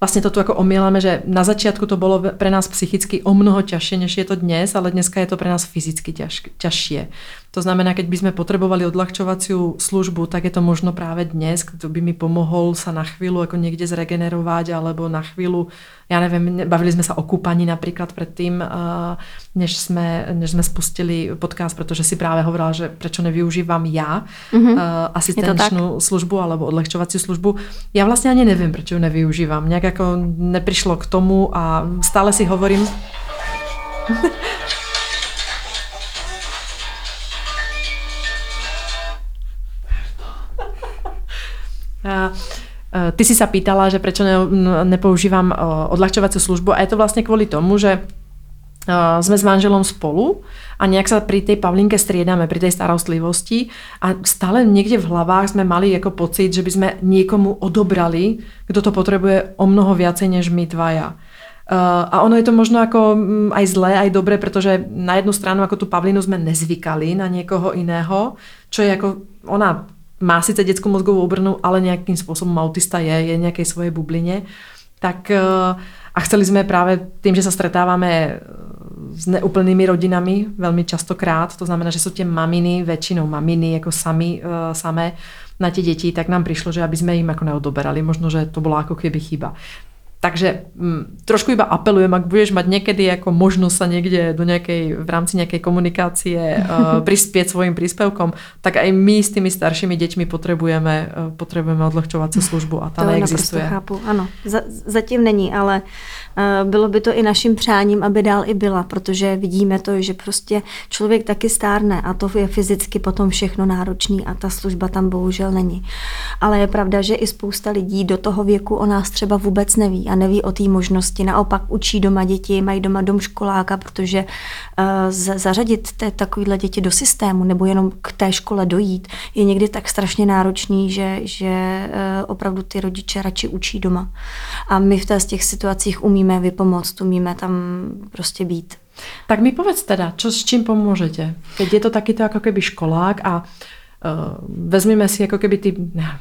vlastně to tu jako omíláme, že na začátku to bylo pre nás psychicky o mnoho ťažšie, než je to dnes, ale dneska je to pre nás fyzicky ťažšie. To znamená, keď by sme potrebovali odľahčovaciu službu, tak je to možno práve dnes, kto by mi pomohol sa na chvíľu jako niekde zregenerovať, alebo na chvíľu, ja neviem, bavili sme sa o kúpaní napríklad predtým, než sme, než sme spustili podcast, pretože si práve hovorila, že prečo nevyužívam já mm-hmm. asistenčnú službu alebo odľahčovaciu službu. Ja vlastne ani neviem, prečo ju nevyužívam. Nejak ako neprišlo k tomu a stále si hovorím... Ty si sa pýtala, že prečo ne, nepoužívam odľahčovaciu službu a je to vlastne kvôli tomu, že sme s manželom spolu a nejak sa pri tej Pavlinke striedame, pri tej starostlivosti a stále niekde v hlavách sme mali ako pocit, že by sme niekomu odobrali, kto to potrebuje o mnoho viacej než my dvaja. A ono je to možno ako aj zlé, aj dobre, pretože na jednu stranu ako tú Pavlinu sme nezvykali na niekoho iného, čo je ako ona... má sice dětskou mozgovou obrnu, ale nějakým způsobem autista je, je nějaké svoje bublině. Tak a chceli jsme právě tím, že se stretáváme s neúplnými rodinami velmi častokrát, to znamená, že jsou tě maminy, většinou maminy jako sami, samé na ty děti, tak nám přišlo, že aby jsme jim jako neodoberali, možno, že to byla jako kdyby chyba. Takže hm, trošku iba apelujem, ak budeš mať niekedy ako možnosť sa niekde do nejakej, v rámci nejakej komunikácie uh, prispieť svojim príspevkom, tak aj my s tými staršími deťmi potrebujeme, uh, potrebujeme odlehčovací službu a ta to neexistuje. To naprosto chápu, ano. Za, zatím není, ale uh, bylo by to i naším přáním, aby dál i byla, protože vidíme to, že prostě člověk taky stárne a to je fyzicky potom všechno náročný a ta služba tam bohužel není. Ale je pravda, že i spousta lidí do toho věku o nás třeba vůbec neví. A neví o té možnosti. Naopak učí doma děti, mají doma dom školáka, protože uh, zařadit té, takovýhle děti do systému nebo jenom k té škole dojít je někdy tak strašně náročný, že, že uh, opravdu ty rodiče radši učí doma. A my v těch situacích umíme vypomoct, umíme tam prostě být. Tak mi povedz teda, čo, s čím pomůžete? Keď je to taky jako keby školák a Uh, vezmeme si ako keby, typ,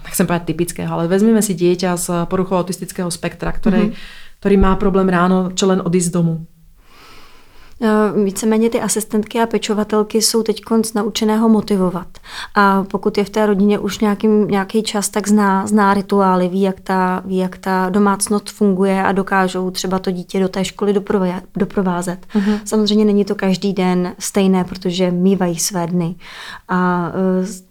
nechcem povedať typického, ale vezmeme si dieťa z poruchou autistického spektra, ktorý, mm-hmm. ktorý má problém ráno čo len odísť z domu. Víceméně ty asistentky a pečovatelky jsou teď konc naučeného motivovat. A pokud je v té rodině už nějaký, nějaký čas, tak zná, zná rituály, ví jak, ta, ví, jak ta domácnost funguje a dokážou třeba to dítě do té školy doprovázet. Mm-hmm. Samozřejmě není to každý den stejné, protože mívají své dny. A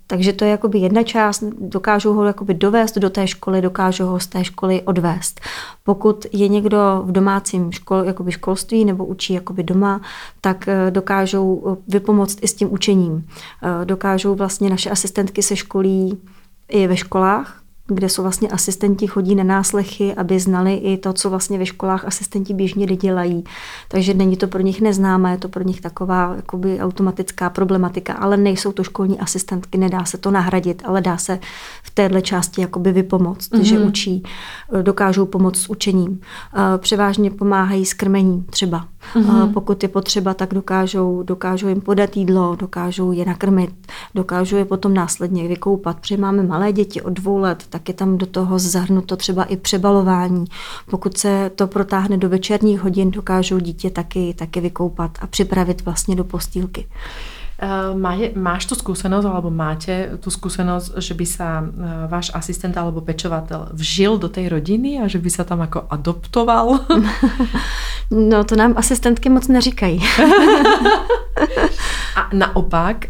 takže to je jakoby jedna část, dokážou ho jakoby dovést do té školy, dokážou ho z té školy odvést. Pokud je někdo v domácím škol, jakoby školství nebo učí jakoby doma, tak dokážou vypomoct i s tím učením. Dokážou vlastně naše asistentky se školí i ve školách, kde jsou vlastně asistenti, chodí na náslechy, aby znali i to, co vlastně ve školách asistenti běžně dělají. Takže není to pro nich neznámé, je to pro nich taková jakoby automatická problematika, ale nejsou to školní asistentky, nedá se to nahradit, ale dá se v téhle části jakoby vypomoct, mm-hmm. že učí, dokážou pomoct s učením. Převážně pomáhají s krmením třeba. Mm-hmm. Pokud je potřeba, tak dokážou, dokážou jim podat jídlo, dokážou je nakrmit, dokážou je potom následně vykoupat. Protože máme malé děti od dvou let, tak je tam do toho zahrnuto třeba i přebalování. Pokud se to protáhne do večerních hodin, dokážou dítě taky, taky vykoupat a připravit vlastně do postýlky. Má, máš tu skúsenosť, alebo máte tu skúsenosť, že by sa váš asistent alebo pečovateľ vžil do tej rodiny a že by sa tam ako adoptoval? No to nám asistentky moc neříkají. A naopak,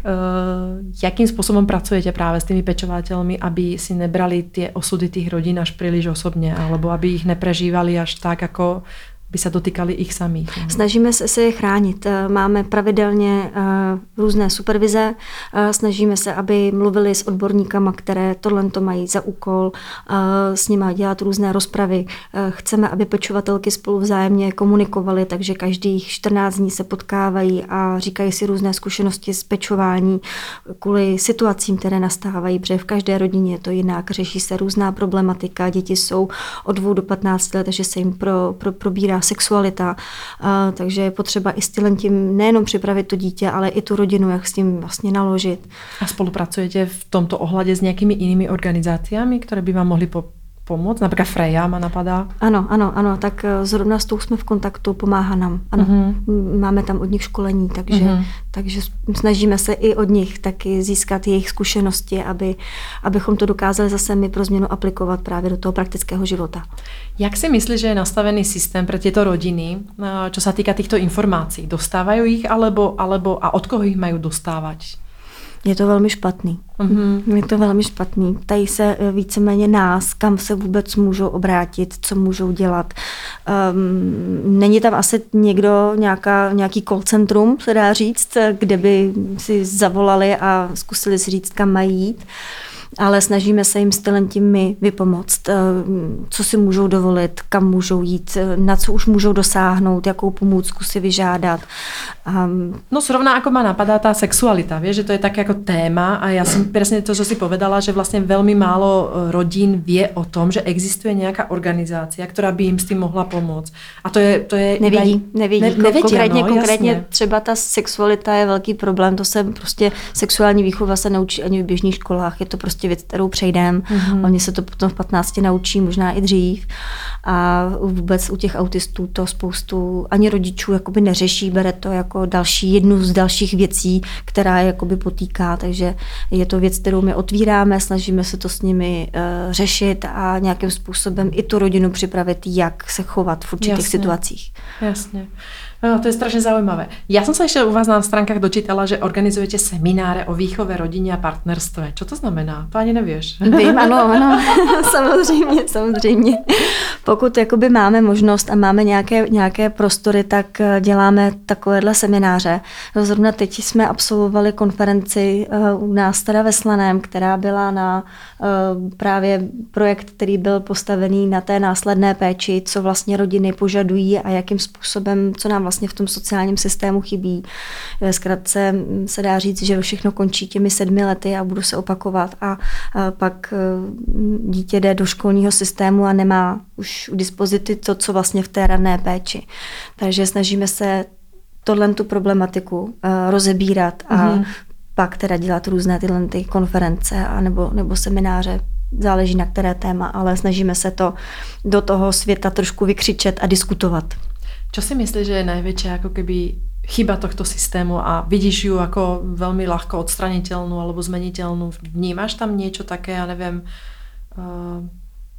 jakým spôsobom pracujete práve s tými pečovateľmi, aby si nebrali tie osudy tých rodín až príliš osobne, alebo aby ich neprežívali až tak, ako by se dotýkali ich samých. Snažíme se, se je chránit. Máme pravidelně uh, různé supervize. Uh, snažíme se, aby mluvili s odborníkama, které tohle to mají za úkol, uh, s nimi dělat různé rozpravy. Uh, chceme, aby pečovatelky spolu vzájemně komunikovaly, takže každých čtrnáct dní se potkávají a říkají si různé zkušenosti z pečování kvůli situacím, které nastávají, protože v každé rodině je to jinak. Řeší se různá problematika. Děti jsou od dvou do patnácti let, takže se jim pro, pro, probírá sexualita, a, takže je potřeba i s tím nejenom připravit to dítě, ale i tu rodinu, jak s tím vlastně naložit. A spolupracujete v tomto ohľade s nějakými jinými organizáciami, které by vám mohly po- pomoct? Například Freja ma napadá. Ano, ano, ano, tak zrovna s tou jsme v kontaktu, pomáhá nám. Ano. Uh-huh. Máme tam od nich školení, takže, uh-huh. takže snažíme se i od nich taky získat jejich zkušenosti, aby, abychom to dokázali zase my pro změnu aplikovat právě do toho praktického života. Jak si myslíš, že je nastavený systém pro tyto rodiny, čo sa týka těchto informací? Dostávají ich alebo, alebo a od koho ich mají dostávat? Je to velmi špatný. Mm-hmm. Je to velmi špatný. Ptají se víceméně nás, kam se vůbec můžou obrátit, co můžou dělat. Um, není tam asi někdo, nějaká, nějaký call centrum, se dá říct, kde by si zavolali a zkusili si říct, kam mají jít. Ale snažíme se jim s tím my vypomoct, co si můžou dovolit, kam můžou jít, na co už můžou dosáhnout, jakou pomůcku si vyžádat. Um, no srovna jako má napadá ta sexualita, vieš, že to je tak jako téma a já jsem přesně to, co si povedala, že vlastně velmi málo rodin vie o tom, že existuje nějaká organizácia, která by jim s tím mohla pomoct. A to je... To je nevidí, iba, nevidí. Ne, nevidí. Konkrétně, no, konkrétně jasně. Třeba ta sexualita je velký problém, to se prostě sexuální výchova se naučí ani v běžných školách, je to prostě věc, kterou přejdeme. Mm-hmm. Oni se to potom v patnácti naučí, možná i dřív. A vůbec u těch autistů to spoustu ani rodičů jakoby neřeší, bere to jako další jednu z dalších věcí, která je jakoby potýká. Takže je to věc, kterou my otvíráme, snažíme se to s nimi uh, řešit a nějakým způsobem i tu rodinu připravit, jak se chovat v určitých jasně, situacích. Jasně. No, to je strašne zaujímavé. Ja som sa ešte u vás na stránkach dočítala, že organizujete semináre o výchove, rodine a partnerstve. Čo to znamená? To ani nevieš. Vím, ano, ano. Samozřejmě, samozřejmě. Pokud jakoby máme možnost a máme nějaké, nějaké prostory, tak děláme takovéhle semináře. Zrovna teď jsme absolvovali konferenci u nás teda ve Slaném, která byla na právě projekt, který byl postavený na té následné péči, co vlastně rodiny požadují a jakým způsobem, co nám vlastně v tom sociálním systému chybí. Zkratce se dá říct, že všechno končí těmi sedmi lety a budu se opakovat a pak dítě jde do školního systému a nemá už k dispozici to, co vlastně v té rané péči. Takže snažíme se tohle tu problematiku rozebírat a mm-hmm. pak teda dělat různé tyhle ty konference a nebo, nebo semináře. Záleží na které téma, ale snažíme se to do toho světa trošku vykřičet a diskutovat. Čo si myslíš, že je najväčšia ako keby chyba tohto systému a vidíš ju ako veľmi ľahko odstraniteľnú alebo zmeniteľnú? Vnímaš tam niečo také, ja neviem, uh,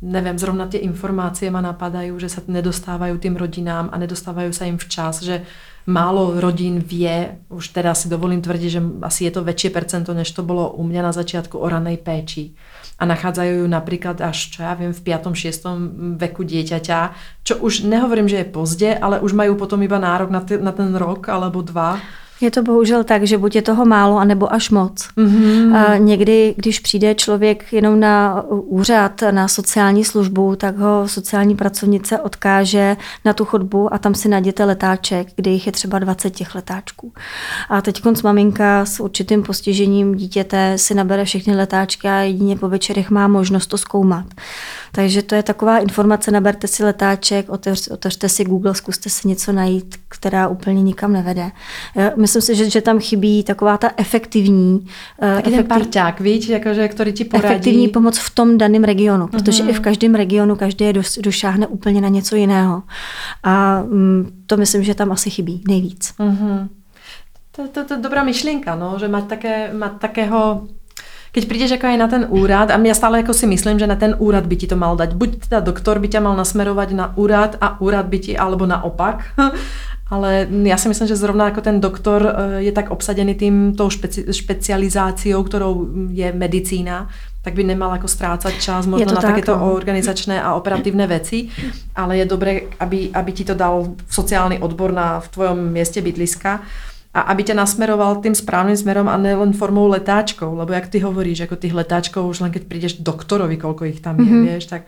neviem, zrovna tie informácie ma napadajú, že sa nedostávajú tým rodinám a nedostávajú sa im včas, že málo rodín vie, už teda si dovolím tvrdiť, že asi je to väčšie percento, než to bolo u mňa na začiatku o ranej péči. A nachádzajú ju napríklad až, čo ja viem, v piatom šiestom veku dieťaťa, čo už nehovorím, že je pozdě, ale už majú potom iba nárok na, ty, na ten rok alebo dva. Je to bohužel tak, že buď je toho málo, anebo až moc. Mm-hmm. Někdy, když přijde člověk jenom na úřad, na sociální službu, tak ho sociální pracovnice odkáže na tu chodbu a tam si najdete letáček, kde jich je třeba dvacet těch letáčků. A teďkonc maminka s určitým postižením dítěte si nabere všechny letáčky a jedině po večerech má možnost to zkoumat. Takže to je taková informace, naberte si letáček, otevř, otevřte si Google, zkuste si něco najít, která úplně nikam nevede. Myslím si, že, že tam chybí taková ta efektivní... Taky efektiv... ten parťák, víš, jakože, který ti poradí. Efektivní pomoc v tom daném regionu, protože uh-huh. i v každém regionu každý došáhne úplně na něco jiného. A to myslím, že tam asi chybí nejvíc. Uh-huh. To, to, to je dobrá myšlenka, no, že mať také, mať takého... Keď prídeš ako aj na ten úrad, a ja stále ako si myslím, že na ten úrad by ti to mal dať. Buď teda doktor by ťa mal nasmerovať na úrad a úrad by ti, alebo naopak. Ale ja si myslím, že zrovna ako ten doktor je tak obsadený tým tou špeci- špecializáciou, ktorou je medicína, tak by nemal ako strácať čas možno na tak, takéto no. organizačné a operatívne veci. Ale je dobré, aby, aby ti to dal sociálny odbor na, v tvojom mieste bydliska. A aby tě nasmeroval tím správným směrem a ne len formou letáčkou, lebo jak ty hovoríš, jako těch letáčků už len keď přijdeš doktorovi, kolko jich tam je, mm-hmm. vieš, tak...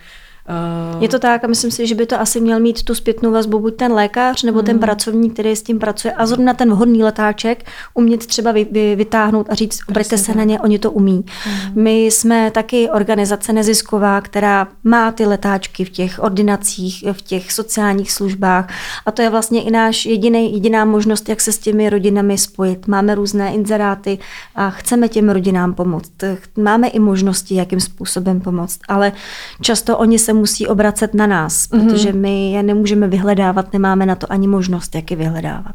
Uh... Je to tak a myslím si, že by to asi měl mít tu zpětnou vazbu buď ten lékař, nebo mm-hmm. ten pracovník, který s tím pracuje a zrovna ten vhodný letáček umět třeba vy, vy, vytáhnout a říct, obraťte se na ně, oni to umí. Mm-hmm. My jsme taky organizace nezisková, která má ty letáčky v těch ordinacích, v těch sociálních službách a to je vlastně i náš jediný, jediná možnost, jak se s těmi rodinami spojit. Máme různé inzeráty a chceme těm rodinám pomoct. Máme i možnosti, jakým způsobem pomoct, ale často oni se musí obracet na nás, protože my je nemůžeme vyhledávat, nemáme na to ani možnost, jak je vyhledávat.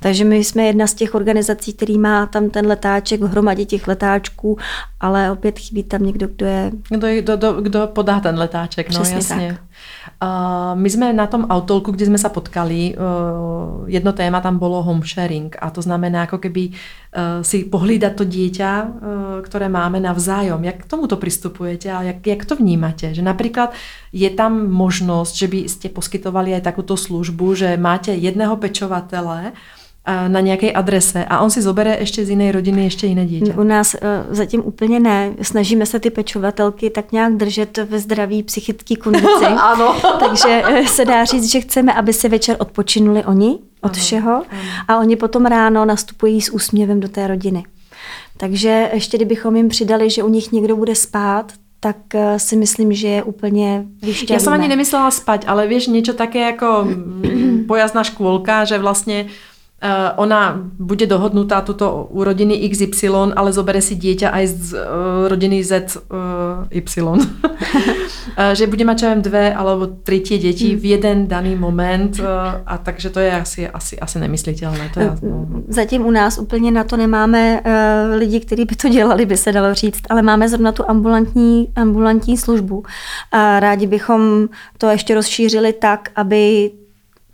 Takže my jsme jedna z těch organizací, který má tam ten letáček, v hromadě těch letáčků, ale opět chybí tam někdo, kdo je... Kdo, kdo, kdo, kdo podá ten letáček, no přesně jasně. Tak. Uh, my jsme na tom Outtalku, kde jsme se potkali, uh, jedno téma tam bylo home sharing a to znamená, jako keby uh, si pohlídat to dieťa, uh, které máme navzájom. Jak k tomuto přistupujete a jak, jak to vnímáte? Že například je tam možnost, že byste poskytovali aj takovou službu, že máte jedného pečovatele na nějaké adrese a on si zobere ještě z jiné rodiny, ještě jiné dítě. U nás uh, zatím úplně ne. Snažíme se ty pečovatelky tak nějak držet ve zdraví psychické kondici. Ano. Takže se dá říct, že chceme, aby se večer odpočinuli oni od všeho ano. a oni potom ráno nastupují s úsměvem do té rodiny. Takže ještě kdybychom jim přidali, že u nich někdo bude spát, tak si myslím, že je úplně vyšťavíme. Já jsem ani nemyslela spať, ale víš, něco také jako pojazná škôlka, že vlastně ona bude dohodnutá tuto u rodiny iks ypsilon, ale zobere si dieťa aj z rodiny zet ypsilon. Že bude mať čo viem dve alebo tri tie deti v jeden daný moment a takže to je asi, asi, asi nemyslitelné. To je, no. Zatím u nás úplně na to nemáme lidi, kteří by to dělali, by se dalo říct, ale máme zrovna tu ambulantní, ambulantní službu a rádi bychom to ještě rozšířili tak, aby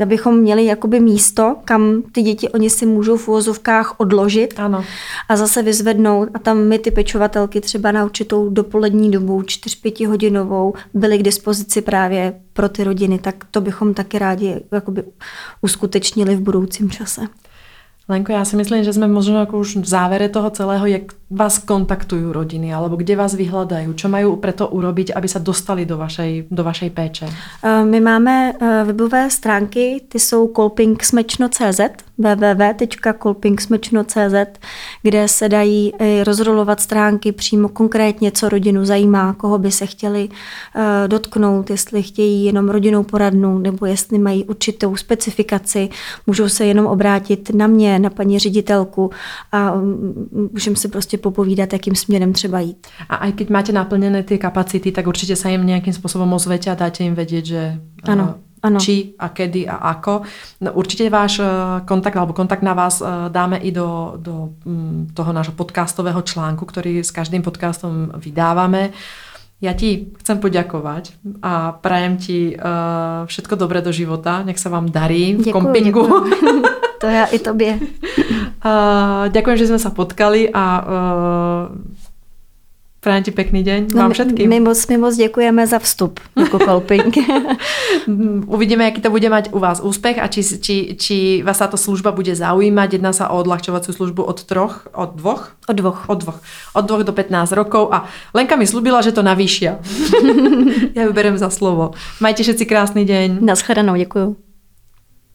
abychom měli jakoby místo, kam ty děti oni si můžou v uvozovkách odložit ano. a zase vyzvednout. A tam my ty pečovatelky třeba na určitou dopolední dobu, čtyři pět hodinovou, byly k dispozici právě pro ty rodiny. Tak to bychom taky rádi jakoby uskutečnili v budoucím čase. Lenko, já si myslím, že jsme možná jako už v závere toho celého, jak vás kontaktují rodiny, alebo kde vás vyhledají, čo mají pro to urobiť, aby se dostali do vašej, do vašej péče? My máme webové stránky, ty jsou kolping smečno tečka cz, w w w tečka kolping smečno tečka cz, kde se dají rozrolovat stránky přímo konkrétně, co rodinu zajímá, koho by se chtěli dotknout, jestli chtějí jenom rodinnou poradnu, nebo jestli mají určitou specifikaci, můžou se jenom obrátit na mě, na paní ředitelku a můžeme si prostě popovídat, jakým směrem třeba jít. A aj keď máte naplněné ty kapacity, tak určitě se jim nějakým způsobem ozvete a dáte jim vědět, že ano. Ano. Či a kedy a ako. No, určite váš kontakt alebo kontakt na vás dáme i do, do toho nášho podcastového článku, ktorý s každým podcastom vydávame. Ja ti chcem poďakovať a prajem ti všetko dobré do života. Nech sa vám darí v Kolpingu. To ja i tobie. Ďakujem, že sme sa potkali a prajem ti pekný deň vám všetkým. My moc, my moc děkujeme za vstup jako Kolping. Uvidíme, jaký to bude mať u vás úspech a či, či, či vás táto služba bude zaujímať. Jedná sa o odľahčovaciu službu od troch, od dvoch? Od dvoch. Od dvoch. Od dvoch do pätnásť rokov a Lenka mi slúbila, že to navýšia. Ja ju berem za slovo. Majte všetci krásny deň. Naschledanou, děkuju.